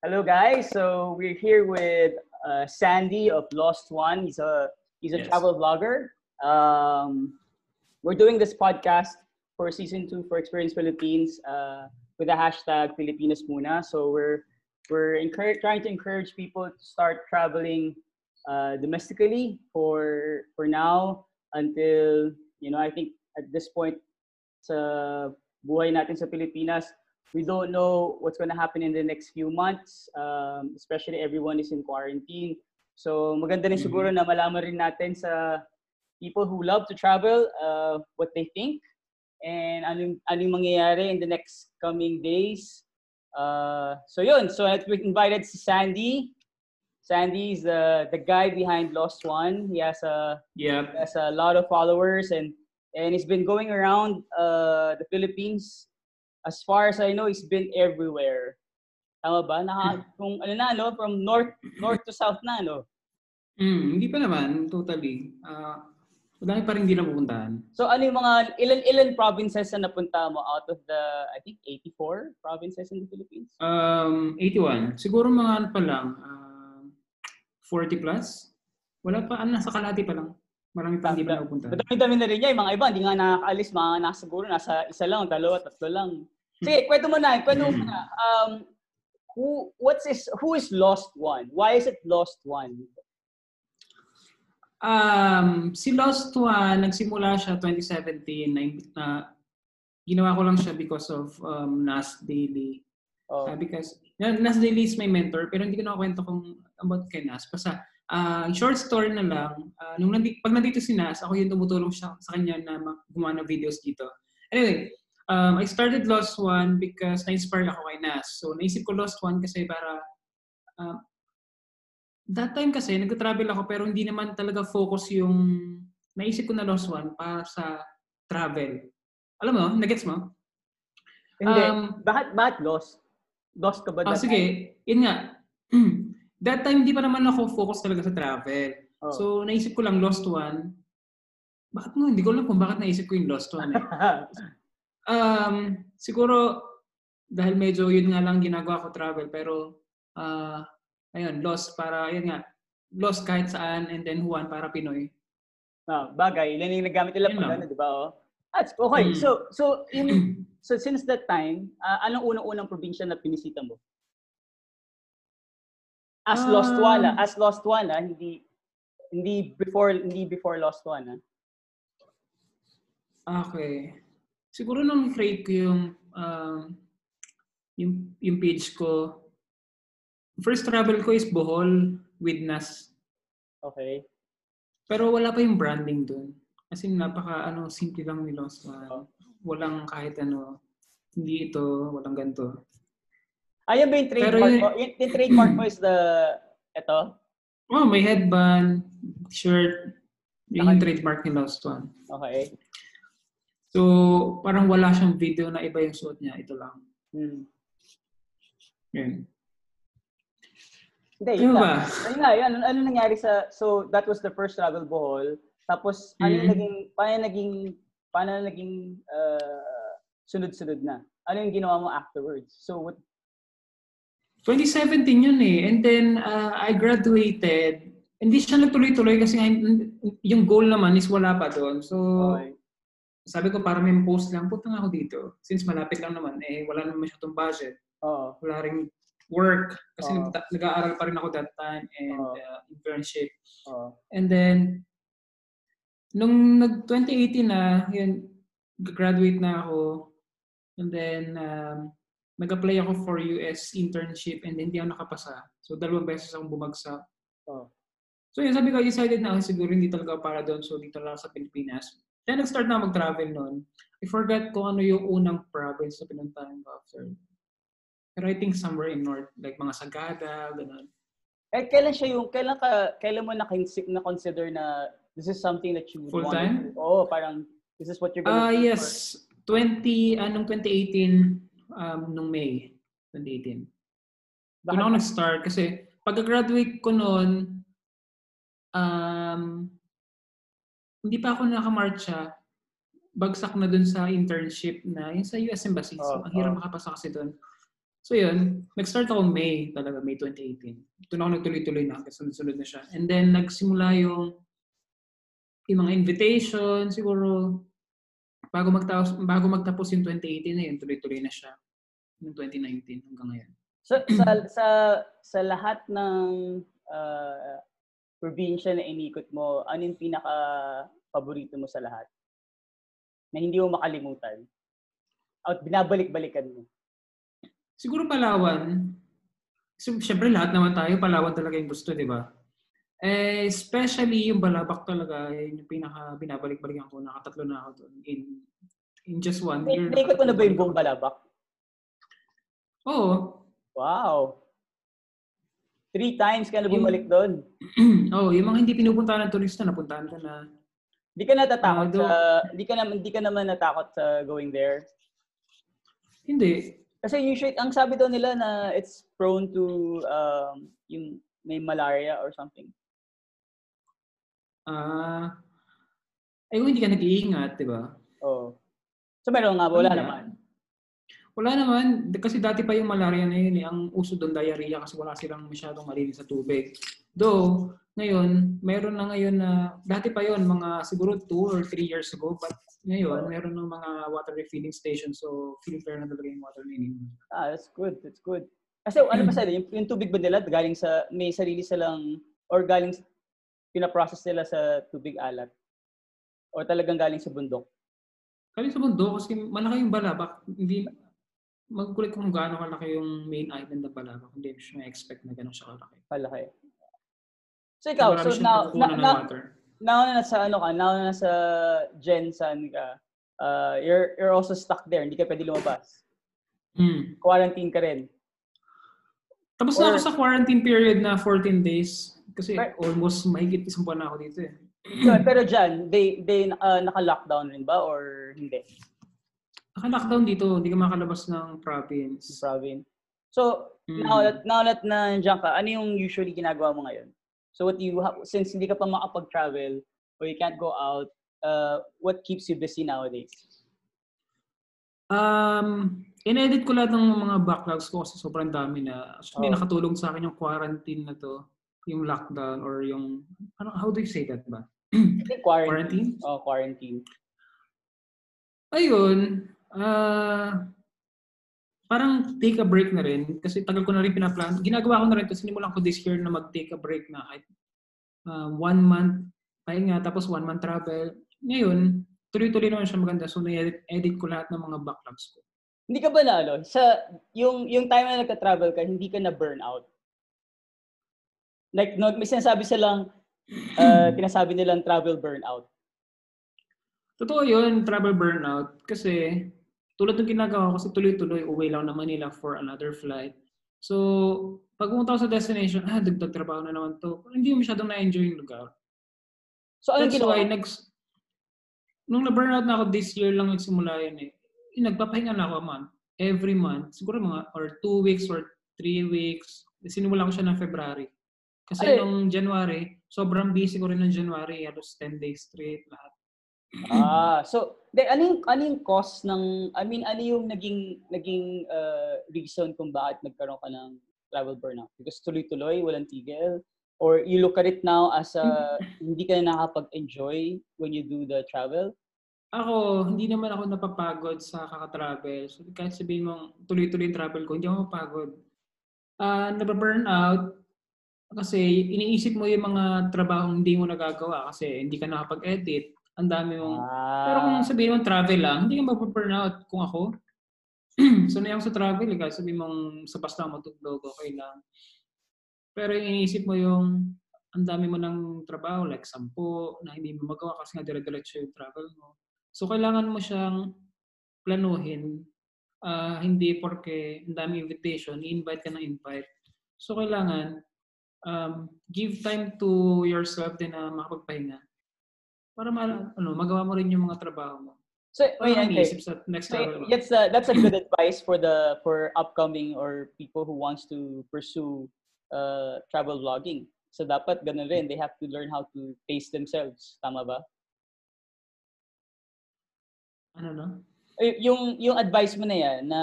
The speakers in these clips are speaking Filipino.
Hello guys, so we're here with Sandy of Lost Juan. He's a yes. travel vlogger. We're doing this podcast for season 2 for Experience Philippines with the hashtag Pilipinas Muna. So we're trying to encourage people to start traveling domestically for now until, you know, I think at this point sa buhay natin sa Pilipinas, we don't know what's going to happen in the next few months, especially everyone is in quarantine. So maganda rin siguro na malaman rin natin sa people who love to travel what they think and anong mangyayari in the next coming days. So yun, so we invited si Sandy. Sandy is the guy behind Lost Juan. He has a lot of followers and he's been going around the Philippines. As far as I know, it's been everywhere. Tama ba? Kung ano na, no? From north to south na, no? Hindi pa naman, totally. Madami pa rin hindi napupuntahan. So, ano yung mga, ilan provinces na napunta mo out of the, I think, 84 provinces in the Philippines? 81. Siguro mga ano pa lang, 40 plus. Wala pa, nasa Kalahati pa lang. Marami pa hindi pa napunta. Madami-dami na rin niya. Yung mga iba, hindi nga nakakaalis. Mga siguro nasa isa lang, dalawa, tatlo lang. Sige, kwento mo na. Who is Lost Juan? Why is it Lost Juan? Si Lost Juan, nagsimula siya 2017. Ginawa ko lang siya because of Nas Daily. Oh. Because Nas Daily is my mentor, pero hindi ko nakakwento kung about kay Nas. Basta, short story na lang, pag nandito si Nas, ako yung tumutulong siya sa kanya na gumawa ng videos dito. Anyway, I started Lost Juan because na-inspired ako kay Nas. So, naisip ko Lost Juan kasi para... that time kasi, nag-travel ako pero hindi naman talaga focus yung... Naisip ko na Lost Juan para sa travel. Alam mo, nagets mo? Hindi. Bakit lost? Lost ka ba? Sige, yun nga. That time, hindi pa naman ako focus talaga sa travel. Oh. So, naisip ko lang Lost Juan. Bakit mo? Hindi ko alam kung bakit naisip ko yung Lost Juan. Siguro, dahil medyo yun nga lang ginagawa ko travel. Pero, ayun, lost para, yun nga, lost kahit saan and then Juan para Pinoy. Bagay. Yan yung nagamit nila pag ano, di ba? Oh? That's okay. So, since that time, anong unang-unang probinsya na pinisita mo? As Lost Juan, hindi before Lost Juan. Okay. Siguro nung create ko yung page ko. First travel ko is Bohol with Nas. Okay. Pero wala pa yung branding doon. Kasi napaka simple lang ni Lost Juan. Oh. Walang kahit hindi ito, walang ganito. Ayan ba yung trademark mo? Yung trademark mo is ito? Oh, may headband, shirt. Yung trademark ni Lost Juan. Okay. So, parang wala siyang video na iba yung suot niya. Ito lang. Yan. Hindi, yun ba? Ano nangyari sa... So, that was the first travel Bohol. Tapos, paano naging sunod-sunod na? Ano yung ginawa mo afterwards? So, 2017 yun eh. And then, I graduated. Hindi siya nagtuloy-tuloy kasi yung goal naman is wala pa doon. So, okay. Sabi ko para may post lang. Puta nga ako dito. Since malapit lang naman, eh wala naman siya itong budget. Uh-huh. Wala rin work. Kasi nag-aaral pa rin ako that time and internship. Uh-huh. And then, nung nag-2018 na, yun, graduate na ako. And then, nag-apply ako for US internship and hindi ako nakapasa. So, 2 beses akong bumagsak. Oh. So, yun, sabi ko, I decided na siguro hindi talaga para doon. So, dito lang sa Pilipinas. Then, nag-start na mag-travel noon. I forgot kung ano yung unang province na pinuntahan ko after. Pero I think somewhere in North, like mga Sagada, gano'n. Eh, kailan mo na-consider na this is something that you would want to do? Oo, parang this is what you're gonna do. Yes. For... 2018... nung May 2018. Doon ako nag-start kasi pagka-graduate ko noon, hindi pa ako nakamarcha. Bagsak na doon sa internship na yun sa US Embassy. So, ang hirap makapasa kasi doon. So yun, nag-start ako May talaga, May 2018. Ito na ako nagtuloy-tuloy na, kasi sunod-sunod na siya. And then nagsimula yung mga invitation, siguro bago magtapos yung 2018 na yun, tuloy-tuloy na siya yung 2019 hanggang ngayon. So, sa lahat ng probinsya na inikot mo, ano yung pinaka-paborito mo sa lahat? Na hindi mo makalimutan? At binabalik-balikan mo? Siguro Palawan. Siyempre lahat naman tayo, Palawan talaga yung gusto, di ba? Eh, especially yung Balabac talaga, yun yung pinaka-binabalik-balikan ko. Nakatatlo na ako doon in just 1 year. Naikot mo na ba yung buong Balabac? Oo. Wow! 3 times ka na bumalik doon. Oo, yung mga hindi pinupuntahan ng turista, napuntahan ka na. Hindi ka natatakot hindi ka naman natakot sa going there? Hindi. Kasi usually, ang sabi daw nila na it's prone to yung may malaria or something. Ayun, hindi ka nag-iingat, di ba? Oo. So meron nga, wala naman. Wala naman, kasi dati pa yung malaria na yun eh. Ang uso doon, diarrhea, kasi wala silang masyadong malinis sa tubig. Though, ngayon, mayroon na ngayon na, dati pa yun, mga siguro 2 or 3 years ago, but ngayon, mayroon ng mga water refilling station, so feeling fair na talaga yung water nainom. Ah, that's good, that's good. Kasi ano pa sa'yo, yung tubig ba nila, galing sa, may sarili silang, or galing, pinaprocess nila sa tubig alat? Or talagang galing sa bundok? Galing sa bundok, kasi malaki yung Balabac, hindi, magkulit kung gaano kalaki yung main island ng Balabac. Hindi siya na-expect na gano'n siya kalaki. Kalaki. So ikaw, so now na sa Jensen ka, you're also stuck there. Hindi ka pwede lumabas. Quarantine ka rin. Tapos na ako sa quarantine period na 14 days. Kasi almost mahigit isang buwan na ako dito eh. So, pero dyan, they naka-lockdown rin ba or hindi? Naka-lockdown dito, hindi ka makalabas ng province. So, now that nandiyan ka, ano yung usually ginagawa mo ngayon? So, what you have, since hindi ka pa makapag-travel or you can't go out, what keeps you busy nowadays? In-edit ko lahat ng mga backlogs ko kasi sobrang dami na. Actually, nakatulong sa akin yung quarantine na to, yung lockdown or yung, how do you say that ba? Quarantine? Oh, quarantine. Ayun. Parang take a break na rin kasi tagal ko na rin pinaplan. Ginagawa ko na rin ito. Sinimulan ko this year na mag-take a break na 1 month. Ayun nga, tapos 1 month travel. Ngayon, tuloy-tuloy naman siya maganda. So, na-edit ko lahat ng mga backlogs ko. Hindi ka ba na, ano? Yung time na nagka-travel ka, hindi ka na burnout? Like, no, may sinasabi silang, tinasabi nilang travel burnout. Totoo yun, travel burnout. Kasi, tulad ng ginagawa ko, kasi tuloy-tuloy, uwi lang na Manila for another flight. So, pag pumunta ako sa destination, dagdag-trabaho na naman to. Hindi mo masyadong na-enjoy yung lugar. So, anong ginawa? Nung na-burnout na ako this year lang nagsimula yun eh. Nagpapahinga na ako a month. Every month. Siguro mga, or 2 weeks or 3 weeks. Sinimula ko siya ng February. Kasi nung January, sobrang busy ko rin ng January. Halos 10 days straight, lahat. So, anong cause ng, I mean, ano yung naging reason kung bakit nagkaroon ka ng travel burnout? Because tuloy-tuloy, walang tigil? Or you look at it now as hindi ka na nakapag-enjoy when you do the travel? Ako, hindi naman ako napapagod sa kakatravel. So, kahit sabihin mo, tuloy-tuloy yung travel ko, hindi ako mapagod. Nababurnout, kasi iniisip mo yung mga trabaho hindi mo nagagawa kasi hindi ka nakapag-edit. Ang dami mong... Pero kung sabihin mong travel lang, hindi ka mag-burnout kung ako. So, naiyak sa travel. Kahit sabihin mong sa basta matutulog, okay lang. Pero yung iniisip mo yung ang dami mo ng trabaho, like 10 na hindi mo magawa kasi nga dire-diretso yung travel mo. So, kailangan mo siyang planuhin. Hindi porque ang dami invitation, i-invite ka ng invite. So, kailangan give time to yourself din na makapagpahinga. Para magawa mo rin yung mga trabaho mo. So, that's a good advice for upcoming or people who wants to pursue travel vlogging. So dapat ganun rin, they have to learn how to pace themselves, tama ba? Ano no? yung advice mo na yan, na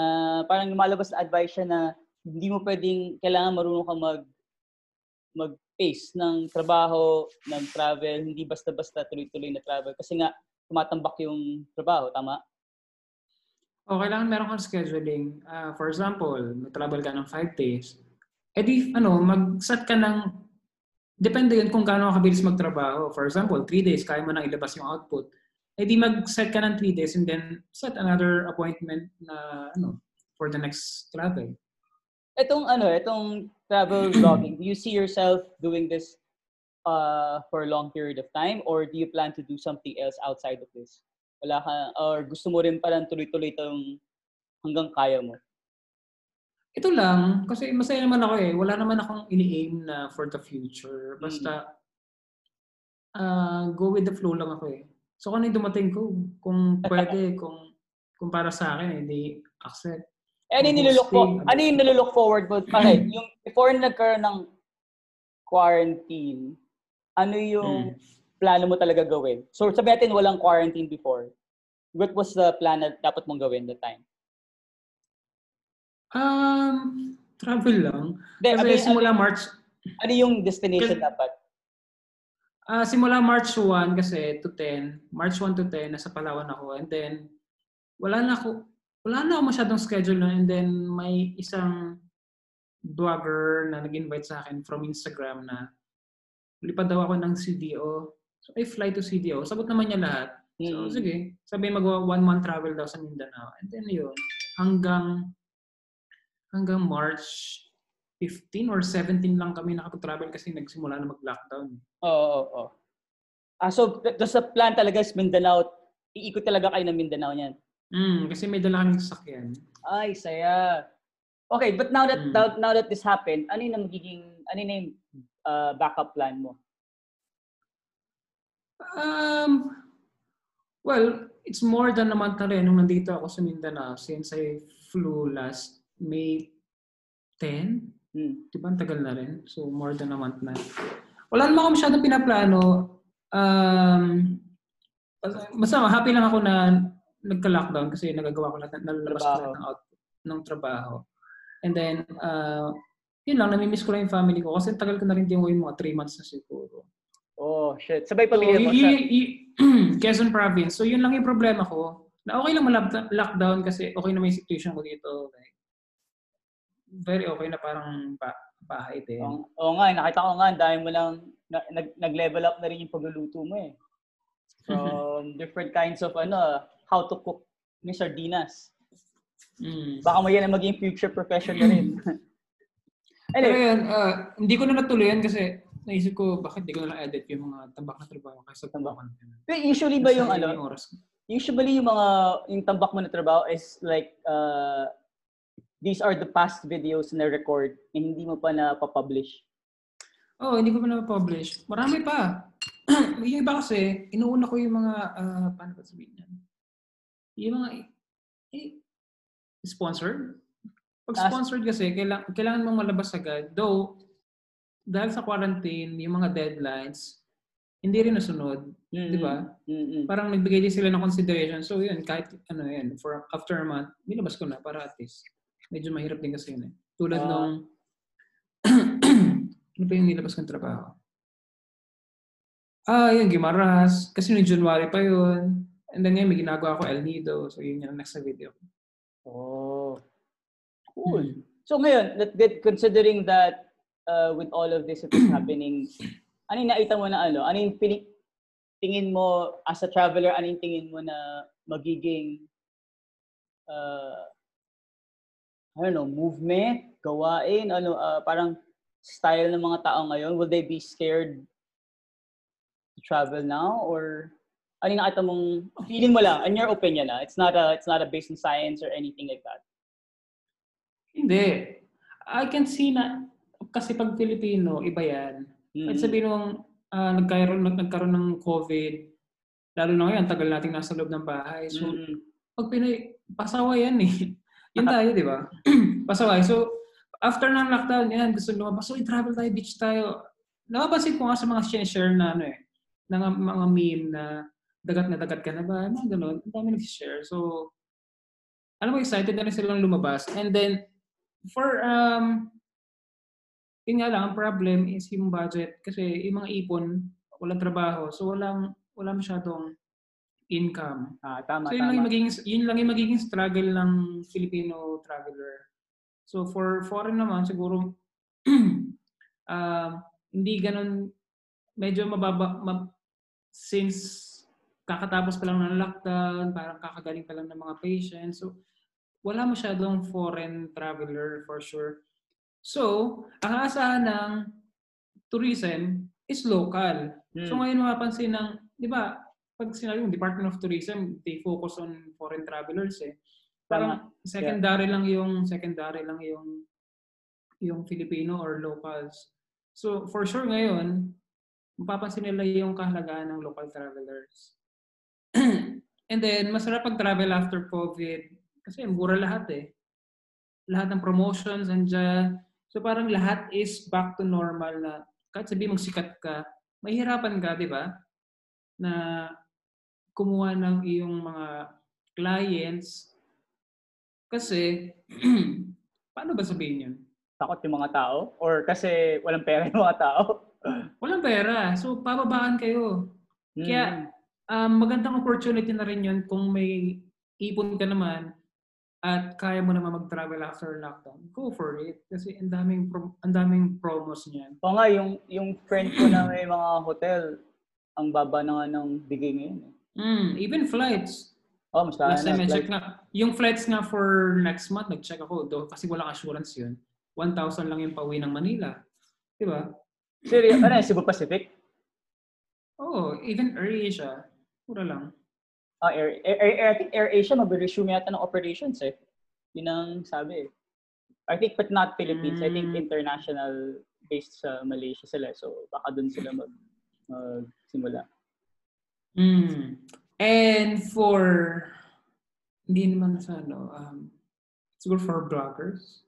parang lumalabas na advice siya na hindi mo pwedeng, kailangan marunong kang mag-pace ng trabaho, ng travel, hindi basta-basta tuloy-tuloy na travel. Kasi nga, tumatambak yung trabaho, tama? O, kailangan meron kang scheduling. For example, mag-travel ka ng 5 days. Eh di, mag-set ka ng, depende yun kung gaano kabilis magtrabaho. For example, 3 days, kaya mo nang ilabas yung output. Eh di, mag-set ka ng 3 days and then set another appointment na, for the next travel. Itong travel vlogging, do you see yourself doing this for a long period of time, or do you plan to do something else outside of this? Wala ka, or gusto mo rin parang tuloy-tuloy itong hanggang kaya mo? Ito lang, kasi masaya naman ako eh. Wala naman akong ini-aim na for the future. Basta, go with the flow lang ako eh. So kung ano yung dumating ko, kung pwede, kung para sa akin, hindi accept. Ano yung nilulook forward mo? Kahit yung before nagkaroon ng quarantine, ano yung plano mo talaga gawin? So sabi natin walang quarantine before. What was the plan na dapat mong gawin that time? Travel lang. Kasi simula March. Ano yung destination dapat? Simula March 1 kasi to 10. March 1 to 10, nasa Palawan ako. And then, wala na ako masyadong schedule na, and then may isang blogger na nag-invite sa akin from Instagram na lipad daw ako ng CDO. So I fly to CDO. Sagot naman niya lahat. So sige, sabi magawa 1 month travel daw sa Mindanao. And then yun, hanggang March 15 or 17 lang kami nakapag-travel kasi nagsimula na mag-lockdown. Oo. So the plan talaga is Mindanao. Iikot talaga kayo ng Mindanao niyan. Kasi may dala kang sasakyan. Ay, saya. Okay, but now that this happened, ano yung backup plan mo? Well, it's more than a month na rin nung nandito ako sa Mindanao since I flew last May 10. Diba? Ang tagal na rin. So, more than a month na. Wala naman ako masyadong pinaplano. Masama, happy lang ako na nagka-lockdown kasi nagagawa ko lahat, nalalabas ko lahat ng trabaho. And then, yun lang, namimiss ko lang yung family ko kasi tagal ko na rin din ko yung mga 3 months na siguro. Oh, shit. Sabay pamilya mo siya. Quezon Province. So, yun lang yung problema ko. Na okay lang ma-lockdown kasi okay na may situation ko dito. Like, very okay na parang bahay din. Oo nga, nakita ko nga, dahil mo lang, nag-level up na rin yung pagluluto mo eh. From different kinds of how to cook ni sardinas. Baka mo yan ang maging future profession na rin. Pero yan, hindi ko na natuloyan kasi naisip ko, bakit hindi ko na edit yung mga tambak na trabaho kasi tambak na trabaho. Pero usually ba yung tambak mo na trabaho is like, these are the past videos na record and hindi mo pa na-publish? Oo, hindi ko pa na-publish. Marami pa. Yung iba kasi, inuuna ko yung mga, paano ba sabihin yan? Yung mga sponsored. Pag sponsored kasi, kailangan mong malabas agad. Though, dahil sa quarantine, yung mga deadlines, hindi rin nasunod. Di ba? Parang nagbigay din sila ng consideration. So yun, kahit after a month, nilabas ko na para at least. Medyo mahirap din kasi yun eh. Tulad nung, ano pa yung nilabas kong trabaho? Yung Guimaras. Kasi noong January pa yun. And then ngayon, may ginagawa ako El Nido. So, yun yung next na video. Oh. Cool. So, ngayon, considering that with all of this, it's happening, ano yung naita mo na ano? Ano yung tingin mo as a traveler? Ano yung tingin mo na magiging, movement, gawain, parang style ng mga tao ngayon? Will they be scared to travel now? Or ano yung nakita mong feeling mo lang, in your opinion na, it's not a based in science or anything like that? Hindi. I can see na, kasi pag Pilipino, iba yan. At sabihin mong, nagkaroon ng COVID, lalo na ngayon, tagal nating nasa loob ng bahay. So, pag Pinoy, pasawa yan eh. Yan tayo, di ba? Pasawa. So, after ng lockdown, yan, gusto lumabas. So, travel tayo, beach tayo. Napapansin ko nga sa mga share na, mga meme na, dagat na dagat ka na ba? Ano, gano'n. Ang dami nag-share. So, alam mo, excited na rin silang lumabas. And then, for, yun nga lang, ang problem is yung budget. Kasi yung mga ipon, walang trabaho. So, walang masyadong income. Ah, tama, so, yun lang yung magiging struggle ng Filipino traveler. So, for foreign naman, siguro, hindi ganun, medyo mababa, since kakatapos pa lang ng lockdown, parang kakagaling pa lang ng mga patients. So, wala masyadong foreign traveler for sure. So, ang asahan ng tourism is local. So, ngayon mapapansin ng, di ba, pag sinabi yung Department of Tourism, they focus on foreign travelers eh. Parang secondary lang yung Filipino or locals. So, for sure ngayon, mapapansin nila yung kahalagaan ng local travelers. And then, masarap pag-travel after COVID kasi mura lahat eh. Lahat ng promotions andyan. So parang lahat is back to normal na kahit sabi mong sikat ka, mahihirapan ka, di ba? Na kumuha ng iyong mga clients kasi paano ba sabihin yun? Takot yung mga tao? Or kasi walang pera yung mga tao? Walang pera. So pababaan kayo. Kaya magandang opportunity na rin yun kung may ipon ka naman at kaya mo naman mag-travel after lockdown. Go for it. Kasi ang daming promos niyan. O nga, yung friend ko na may mga hotel, ang baba na nga ng bigay ngayon. Even flights. Oh, mas last time I check na. Yung flights nga for next month, nag-check ako. Kasi walang assurance yun. 1,000 lang yung pauwi ng Manila. Diba? Seryo? Ano yung Cebu-Pacific? Oh, even AirAsia. Pura lang. Ah, I think AirAsia mag-resume yata ng operations eh. Yun ang sabi eh. I think, but not Philippines. I think international based sa Malaysia sila. So, baka dun sila magsimula. And for, hindi naman sa ano, siguro for bloggers.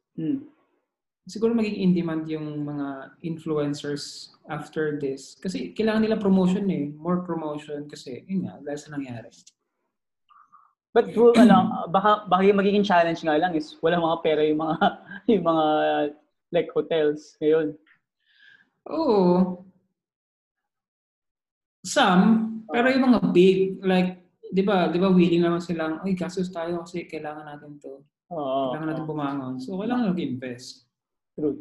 Siguro magiging in-demand yung mga influencers after this. Kasi kailangan nila promotion eh. More promotion kasi, yun nga, dahil sa nangyari. But bro, baka yung magiging challenge nga lang is wala mga pera yung mga like hotels ngayon. Oo. Some, pero yung mga big, like, di ba willing naman silang, ay, gastos tayo kasi kailangan natin to. Oo. Kailangan natin bumangon. So, kailangan mag-invest. True.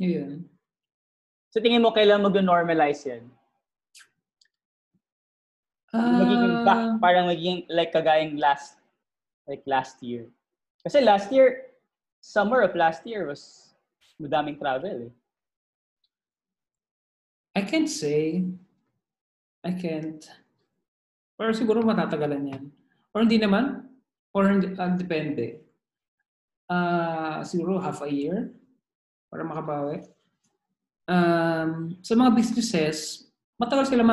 Ayan. So tingin mo kailan mag-normalize yan? Magiging back, parang magiging like kagayang last year. Kasi last year, summer of last year was madaming travel eh. I can't say. I can't. Or siguro matatagalan yan. Or hindi naman. Or depende. Siguro half a year para makabawi. Sa mga businesses, matagal sila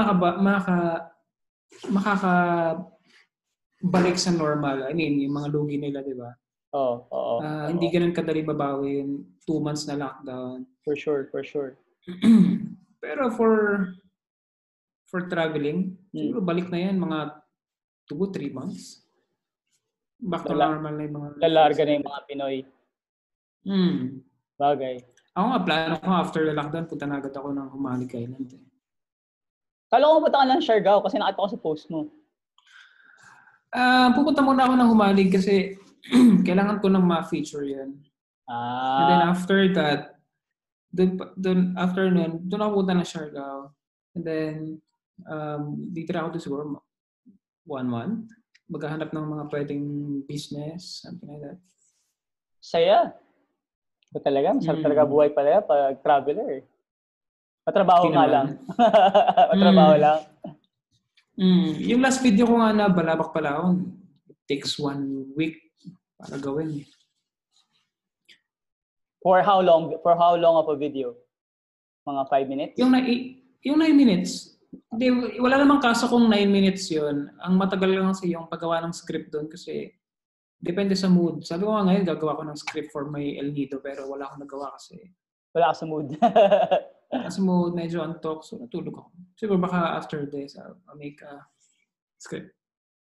makakabalik sa normal. I mean, yung mga lugi nila, di ba? Oo. Hindi ganun kadali babawi yung 2 months na lockdown. For sure. Pero for traveling, siguro balik na yan mga 2-3 months. Back to normal na yung mga... Lalarga na yung mga Pinoy. Bagay. Ako nga, plano ko after the lockdown, punta na agad ako ng Humalik Island. Kala ko punta ka ng Siargao kasi nakita ko sa post mo. Pupunta muna ako ng Humalik kasi kailangan ko ng ma-feature yan. And then after that, doon ako punta ng Siargao. And then, dito ako siguro 1 month. Maghahanap ng mga pwedeng business, something like that. Saya. Ito talaga, masarap talaga buhay pala pag traveler. Matrabaho nga lang. Matrabaho lang. Yung last video ko nga na Balabac Palawan, it takes 1 week para gawin. For how long of a video? Mga 5 minutes? Yung 9 minutes. Hindi, wala namang kaso kung 9 minutes yun. Ang matagal lang kasi yung paggawa ng script doon kasi depende sa mood. Sabi ko nga ngayon, gagawa ko ng script for my El Nido pero wala akong nagawa kasi. Wala ka sa mood. Medyo on talk. So natulog ako. Siguro baka after this, I'll make a script.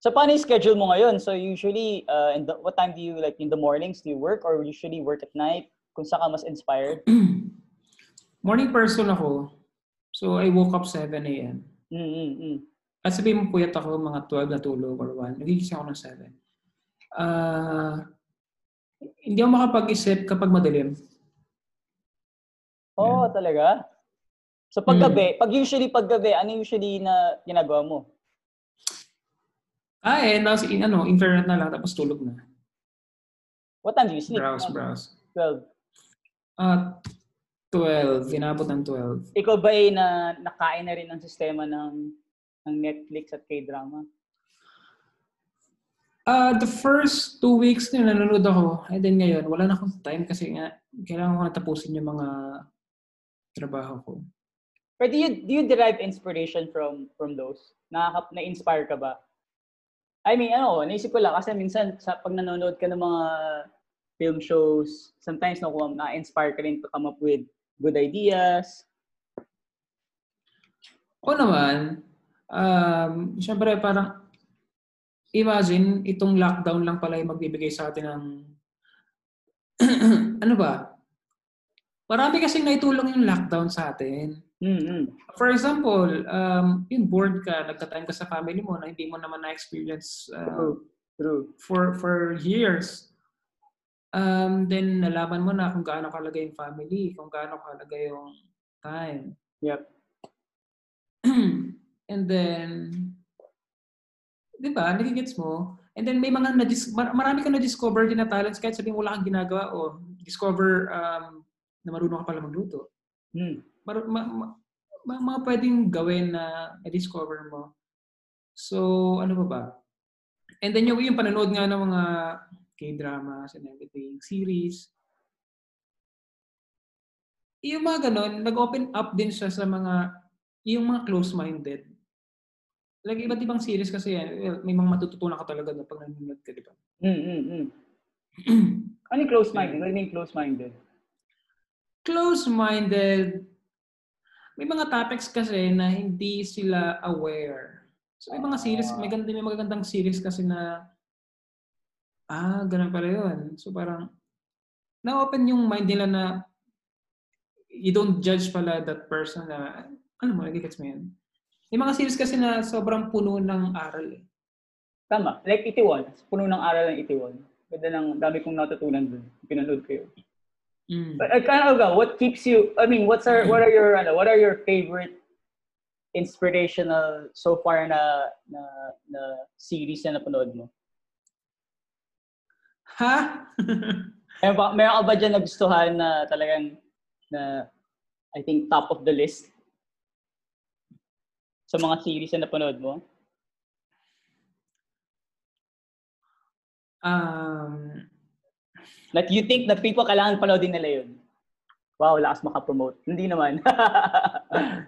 So paano yung schedule mo ngayon? So usually, what time do you, like in the mornings, do you work or usually work at night? Kung saan ka mas inspired? Morning person ako. So I woke up 7 a.m. At sabihin mo puyat ako mga 12 na tulog or 1. Nagigising ako ng 7. Hindi ako makapag-isip kapag madilim. Oo, talaga? So paggabi, pag gabi, ano usually na ginagawa mo? Tapos internet na lang, tapos tulog na. What time do you sleep? Browse. 12. 12. Inabot ng 12. Ikaw ba nakain na rin ang sistema ng Netflix at K-drama? The first 2 weeks na nanonood ako, and then ngayon, wala na akong time kasi nga, kailangan ko natapusin yung mga trabaho ko. But do you derive inspiration from those? Na-inspire ka ba? I mean, naisip ko lang kasi minsan pag nanonood ka ng mga film shows, sometimes na-inspire ka rin to come up with good ideas. Oo naman. Siyempre parang imagine itong lockdown lang pala yung magbibigay sa atin ng ano ba? Marami kasing naitulong yung lockdown sa atin. For example, yung bored ka, nagka-time ka sa family mo na hindi mo naman na-experience for years. Then nalaman mo na kung gaano kahalaga yung family, kung gaano kahalaga yung time. Yep. And then, di ba, nagigets mo? And then may mga, marami ka na-discover din na talents kahit sabihin wala kang ginagawa o discover na marunong ka pala magluto. Mga pwedeng gawin na i-discover mo. So, ano pa ba? And then yung panonood nga ng mga K-dramas and everything, series. Yung mga ganun, nag-open up din siya sa mga close-minded. Like, iba't ibang series kasi yan, may mga matututunan ka talaga na pag nanonood ka, di ba? Ano yung close-minded? Ano yung close-minded? Close-minded, may mga topics kasi na hindi sila aware. So may mga series, may magagandang series kasi na ganun pala yun. So parang na-open yung mind nila na you don't judge pala that person na nagigets mo yun. May mga series kasi na sobrang puno ng aral . Tama, like Itiwan. Puno ng aral ang Itiwan. Ganda ng dami kong natutunan dun. Pinanood ko yun. But what keeps you? I mean, what are your favorite inspirational so far na series na napanood mo? Ha? Meron ka ba dyan nagustuhan na talagang na I think top of the list sa mga series na napanood mo? That you think that people kailangan panoodin nila yun? Wow, lakas makapromote. Hindi naman.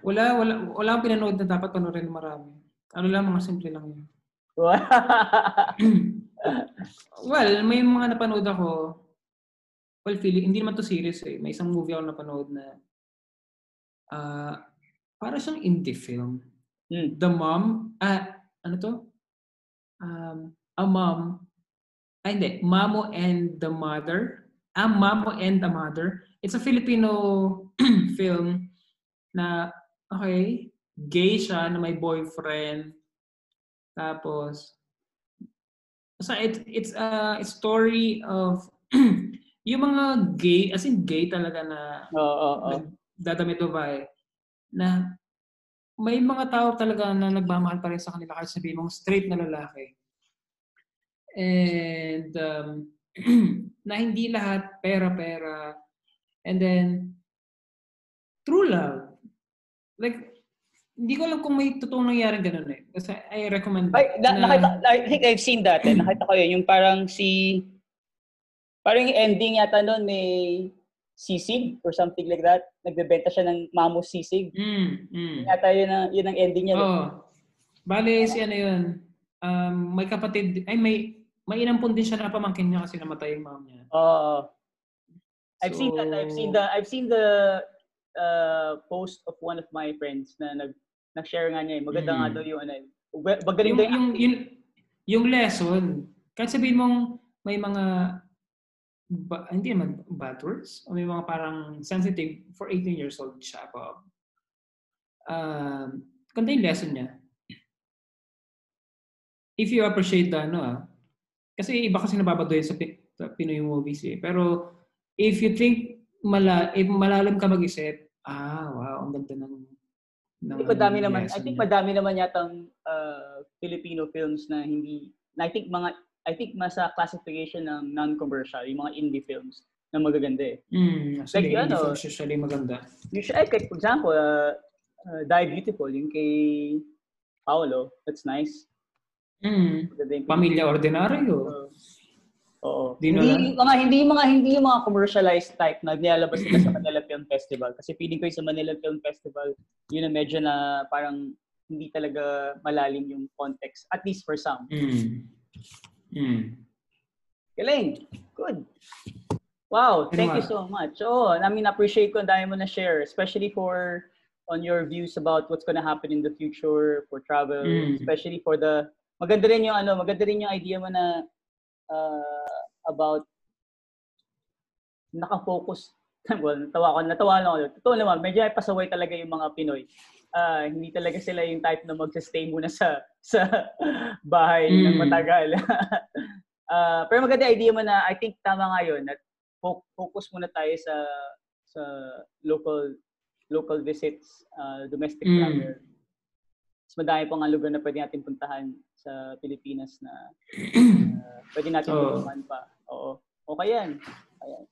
Wala akong pinanood na dapat panoorin marami. Ano lang, mga simple lang yun. Well, may mga napanood ako. Well, hindi naman to series eh. May isang movie ako napanood na para siyang indie film. The Mom. Ano to? Mamo and the Mother. It's a Filipino film na, okay, gay siya na may boyfriend. Tapos, so it's a story of yung mga gay, as in gay talaga na dadamit babae, na may mga tao talaga na nagmamahal pa rin sa kanila kahit sabihin mong straight na lalaki. And na hindi lahat pera-pera. And then, true love. Like, hindi ko alam kung may totoong nangyaring ganun eh. Kasi I recommend that. I think I've seen that eh. Nakita ko yun. Yung parang ending yata nun may sisig or something like that. Nagbebenta siya ng mamo sisig. Yata yun ang ending niya. Oh. Bale, yun. May kapatid, may inampun din siya na pamangkin niya kasi namatay yung mom niya. Oo. I've seen the post of one of my friends na nag-share nga niya. Maganda nga daw yung ano. Magaling daw yung yung lesson, kahit sabihin mong may mga, hindi naman bad words, o may mga parang sensitive for 18 years old siya, Bob. Ganda yung lesson niya. If you appreciate the ano kasi iba kasi nababadoyan sa Pinoy movies eh. Pero if you think, malalim ka mag-isip, wow, ang ganda ng madami naman, I think madami naman yatang Filipino films na hindi, na I think mas sa classification ng non-commercial, yung mga indie films na magaganda eh. Actually, like, indie films usually maganda. Usually, like, for example, Die Beautiful, yung kay Paolo, that's nice. Pamilya ordinaryo. Oo. Hindi mga commercialized type na nilalabas nila sa Manila Film Festival. Kasi feeling ko yung sa Manila Film Festival, yun na medyo na parang hindi talaga malalim yung context. At least for some. Galing. Good. Wow. Thank you so much. I mean, appreciate ko. Ang dami mo na share. Especially for on your views about what's gonna happen in the future for travel. Especially for the... Maganda rin yung idea mo na about naka-focus. Well, natawa lang ako. Totoo naman, medyo ay pasaway talaga yung mga Pinoy. Hindi talaga sila yung type na mag-stay muna sa bahay ng matagal. Pero maganda idea mo na, I think tama nga yun, at focus muna tayo sa local visits, domestic travel. Mas madami pang ang lugar na pwede natin puntahan sa Pilipinas na pwede natin tulungan pa. Oo. Okay yan. Ayan.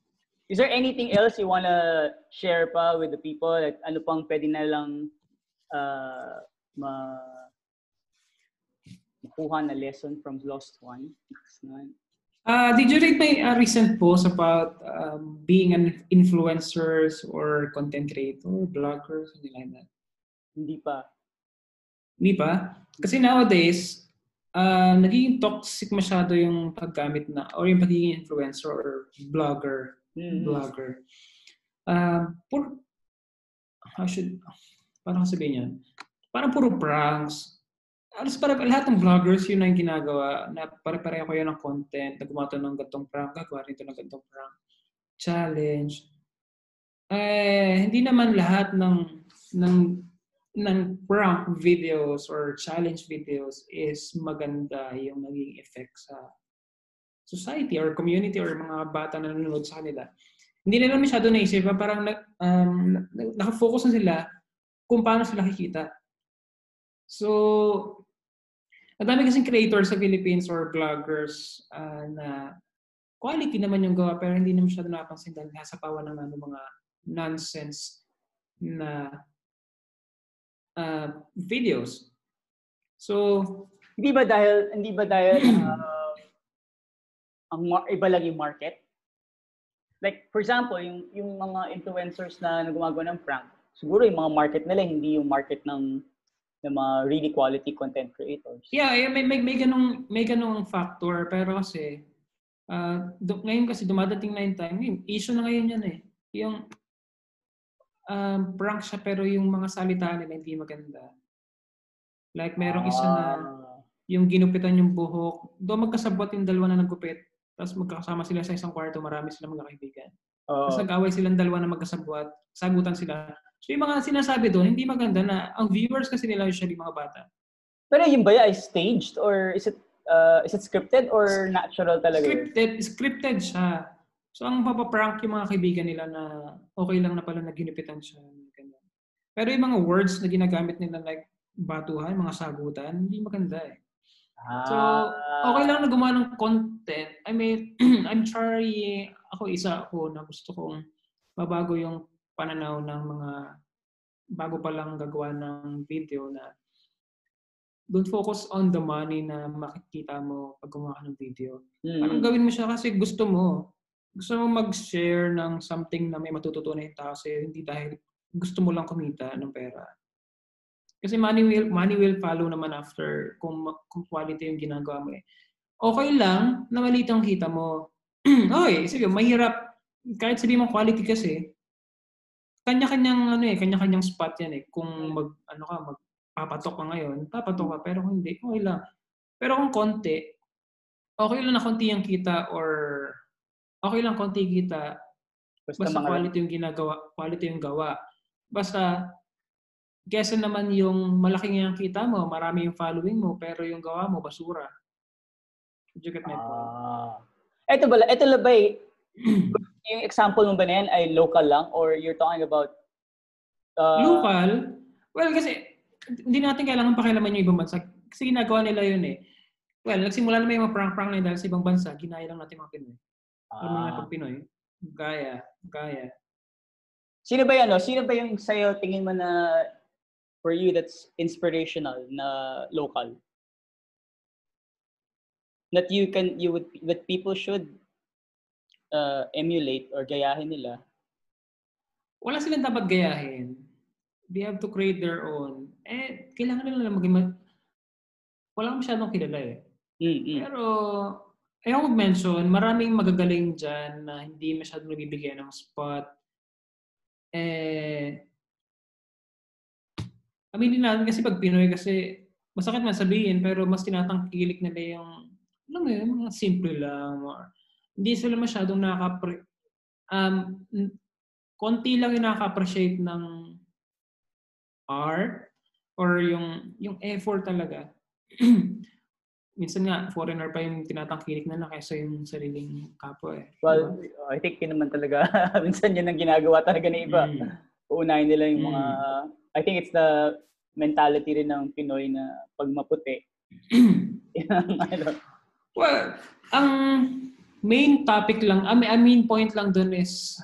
Is there anything else you wanna share pa with the people? Like, ano pang pwede na lang makuha na lesson from Lost Juan? Did you read my recent post about being an influencers or content creator, bloggers, something like that? Hindi pa? Kasi nowadays, nagiging toxic masyado yung paggamit na, or yung pagiging influencer or blogger. Paano ko sabihin yan? Parang puro pranks. Alas parang lahat ng vloggers yun na yung ginagawa, na pare-pareho ko yun ng content, na gumawa ng gantong prank, gagawa rito ng gantong prank. Challenge. Hindi naman lahat ng prank videos or challenge videos is maganda yung naging effect sa society or community or mga bata na nanonood sa kanila. Hindi nila masyado naisip, parang nakafocus na sila kung paano sila kikita. So, nadami kasing creators sa Philippines or vloggers na quality naman yung gawa pero hindi na masyado napansin dahil nasapawan ng mga nonsense na videos. So, hindi ba dahil ang iba lang yung market? Like, for example, yung mga influencers na gumagawa ng prank, siguro yung mga market nila hindi yung market ng mga really quality content creators. Yeah, may ganung factor pero kasi ngayon kasi dumadating na yung time, issue na ngayon yan eh. Yung prank siya pero yung mga salita nila hindi maganda. Like merong isa na yung ginupitan yung buhok. Doon magkasabot yung dalawa na nagkupit. Tapos magkakasama sila sa isang kwarto. Marami silang magkakaibigan. Tapos nag-away silang dalawa na magkasabot. Sagutan sila. So yung mga sinasabi doon, hindi maganda na. Ang viewers kasi nila usually mga bata. Pero yung baya is staged? Or is it scripted or natural talaga? Scripted siya. So, ang papaprank yung mga kaibigan nila na okay lang na pala na ginupitan siya. Pero yung mga words na ginagamit nila like batuhan, mga sagutan, hindi maganda eh. So, okay lang na gumawa ng content. I mean, I'm sorry. Isa ako na gusto kong mabago yung pananaw ng mga bago palang gagawa ng video na don't focus on the money na makikita mo pag gumawa ng video. Parang gawin mo siya kasi gusto mo mag-share ng something na may matututunan yung tao sa'yo, hindi dahil gusto mo lang kumita ng pera. Kasi money will follow naman after kung quality yung ginagawa mo eh. Okay lang na maliit ang kita mo. Okay, sabi mo, mahirap. Kahit sabi mo quality kasi, kanya-kanyang spot yan eh. Kung magpapatok ka ngayon, papatok ka. Pero kung hindi, okay lang. Pero kung konti, okay lang na konti yung kita or okay lang konti yung kita. Basta quality yung ginagawa, quality yung gawa. Basta kesa naman yung malaking yung kita mo, marami yung following mo, pero yung gawa mo, basura. Did you get my point? Ito ba yung example mo ba na yan ay local lang or you're talking about... local? Well, kasi hindi natin kailangan pakialaman yung ibang bansa. Kasi ginagawa nila yun eh. Well, nagsimula na may mga prank-prank na dahil sa ibang bansa, ginaya lang natin mga Pinoy. Mga Pinoy. Gaya. Sino ba yung sa'yo tingin mo na for you that's inspirational na local? That that people should emulate or gayahin nila? Wala silang dapat gayahin. They have to create their own. Kailangan nila maging... Wala masyadong kilala eh. Mm-hmm. Pero... I would mention, maraming magagaling dyan na hindi masyadong nabibigyan ng spot. Aminin natin kasi pag Pinoy kasi masakit man sabihin pero mas tinatangkilik nila yung alam mo yun, mga simple lang. Hindi sila masyadong nakaka-appreciate. Konti lang yung nakaka-appreciate ng art or yung effort talaga. Minsan nga, foreigner pa yung tinatangkilik na kaysa yung sariling kapwa eh. Well, I think yun naman talaga. Minsan yun ang ginagawa talaga ng iba. Uunahin nila yung mga... I think it's the mentality rin ng Pinoy na pag maputi. Well, ang main topic lang, main point lang dun is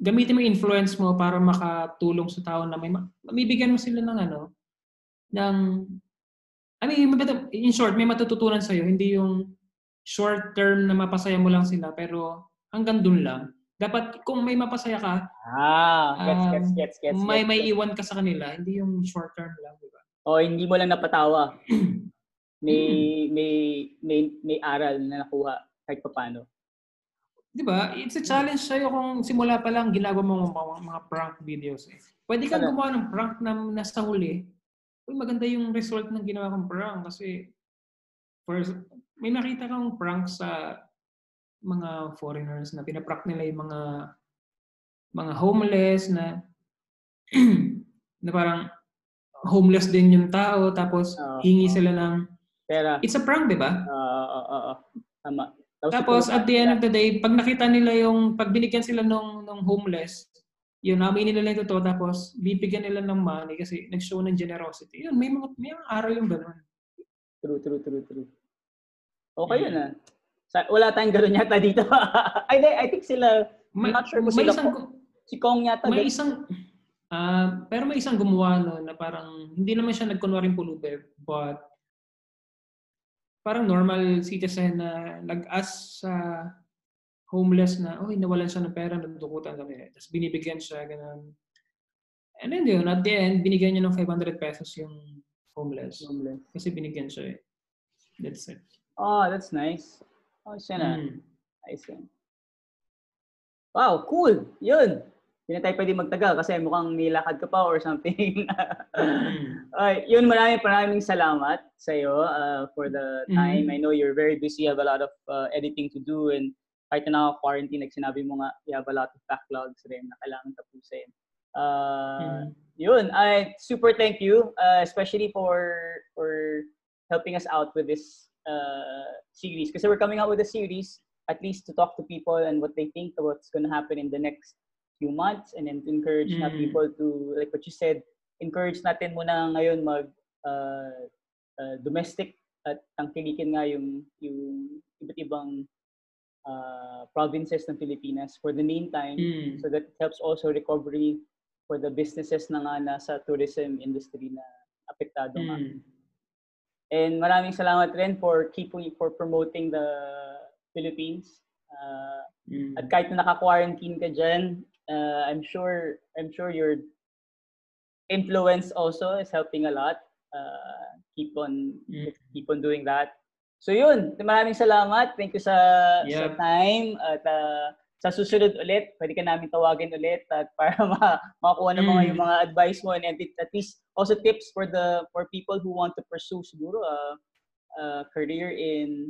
gamitin mo yung influence mo para makatulong sa tao na mabibigyan mo sila ng in short, may matututunan sa'yo. Hindi yung short term na mapasaya mo lang sila, pero hanggang dun lang. Dapat kung may mapasaya ka, may iwan ka sa kanila. Hindi yung short term lang, diba? O, hindi mo lang napatawa. may aral na nakuha kahit paano. Diba? It's a challenge sa'yo kung simula pa lang ginagawa mo mga prank videos. Pwede kang gumawa ng prank na nasa huli. Uy, maganda yung result ng ginawa kong prank kasi first, may nakita kang prank sa mga foreigners na pinaprank nila yung mga homeless na na parang homeless din yung tao tapos hingi sila ng pera. It's a prank, di ba? Tama. Tapos at the end of the day, pag nakita nila yung pag binigyan sila ng homeless, yun, aminin nila yung totoo, tapos bibigyan nila ng money kasi nag-show ng generosity. Yun, may mga aral yung gano'n. True. Okay yun ah. Wala tayong gano'n yata dito. I think sila, not sure kung sila. Si Kong yata. Pero may isang gumawa no, na parang, hindi naman siya nagkunwaring pulube, but parang normal citizen na nag-ask sa homeless na, nawalan siya ng pera, natutukutan kami. Tapos binibigyan siya, ganun. And then yun, at the end, binigyan niya ng 500 pesos yung homeless. Kasi binigyan siya eh. That's it. Oh, that's nice. Oh, siya na. Nice yun. Wow, cool! Yun! Hindi na tayo pwede magtagal kasi mukhang nilakad ka pa or something. Alright, yun, maraming salamat sa'yo for the time. I know you're very busy, have a lot of editing to do and kahit na quarantine, sinabi mo nga, you have a lot of backlogs rin na kailangan tapusin. Yun, super thank you, especially for helping us out with this series. Kasi we're coming out with a series, at least to talk to people and what they think about what's going to happen in the next few months and then to encourage na people to, like what you said, encourage natin muna ngayon domestic at tangkilikin nga yung iba't-ibang provinces ng Pilipinas for the meantime so that it helps also recovery for the businesses na nga nasa tourism industry na apektado nga. And maraming salamat rin for promoting the Philippines at kahit na naka-quarantine ka dyan, I'm sure your influence also is helping a lot. Keep on doing that. So yun, maraming salamat. Thank you sa time at sa susunod ulit, pwede ka namin tawagin ulit at para makakuha ng mga yung mga advice mo and at least also tips for the for people who want to pursue siguro a career in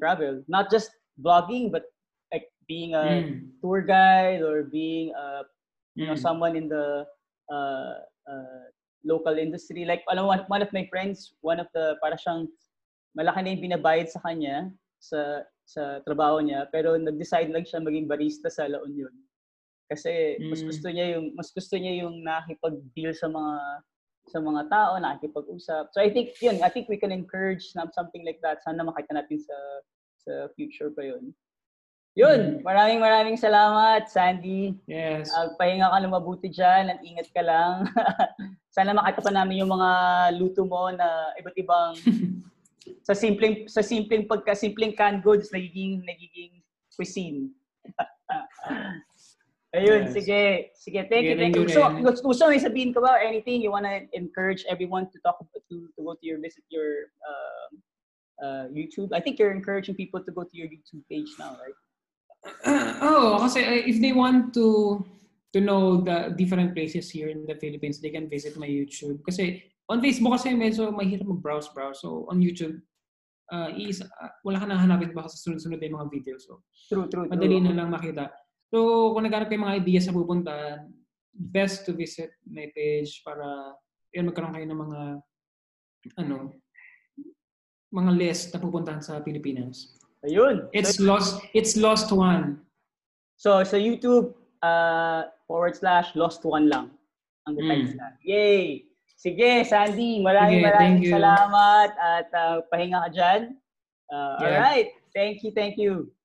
travel, not just vlogging but like being a tour guide or being a you know someone in the local industry. Like alam one of my friends, one of the para siyang malaki na yung binabayad sa kanya sa trabaho niya, pero nag-decide lang siya maging barista sa La Union. Kasi mas gusto niya yung nakikipag-deal sa mga tao, nakikipag-usap. So I think we can encourage something like that. Sana makita natin sa future pa yun. Maraming salamat, Sandy. Yes. Pahinga ka na mabuti dyan at ingat ka lang. Sana makita pa namin yung mga luto mo na iba't ibang sa simpleng pagkasimpleng canned goods nagiging cuisine. Ayun, yes. Sige, thank you. Gusto may sabihin ka ba or anything you want to encourage everyone to talk about, to go to your YouTube? I think you're encouraging people to go to your YouTube page now, right? Kasi if they want to know the different places here in the Philippines, they can visit my YouTube. Kasi on Facebook kasi medyo mahirap mag-browse. So on YouTube, wala ka nang hanapin baka sa sunod-sunod na yung mga videos. So, true. Madali na lang makita. So kung naghanap kayo mga ideas sa pupuntahan, best to visit my page para yun, magkaroon kayo ng mga list na pupuntahan sa Pilipinas. Ayun. It's Lost Juan. So sa YouTube, / Lost Juan lang. Ang details na. Yay! Sige, Sandy. Maraming salamat. At pahinga ka dyan. Alright. Thank you.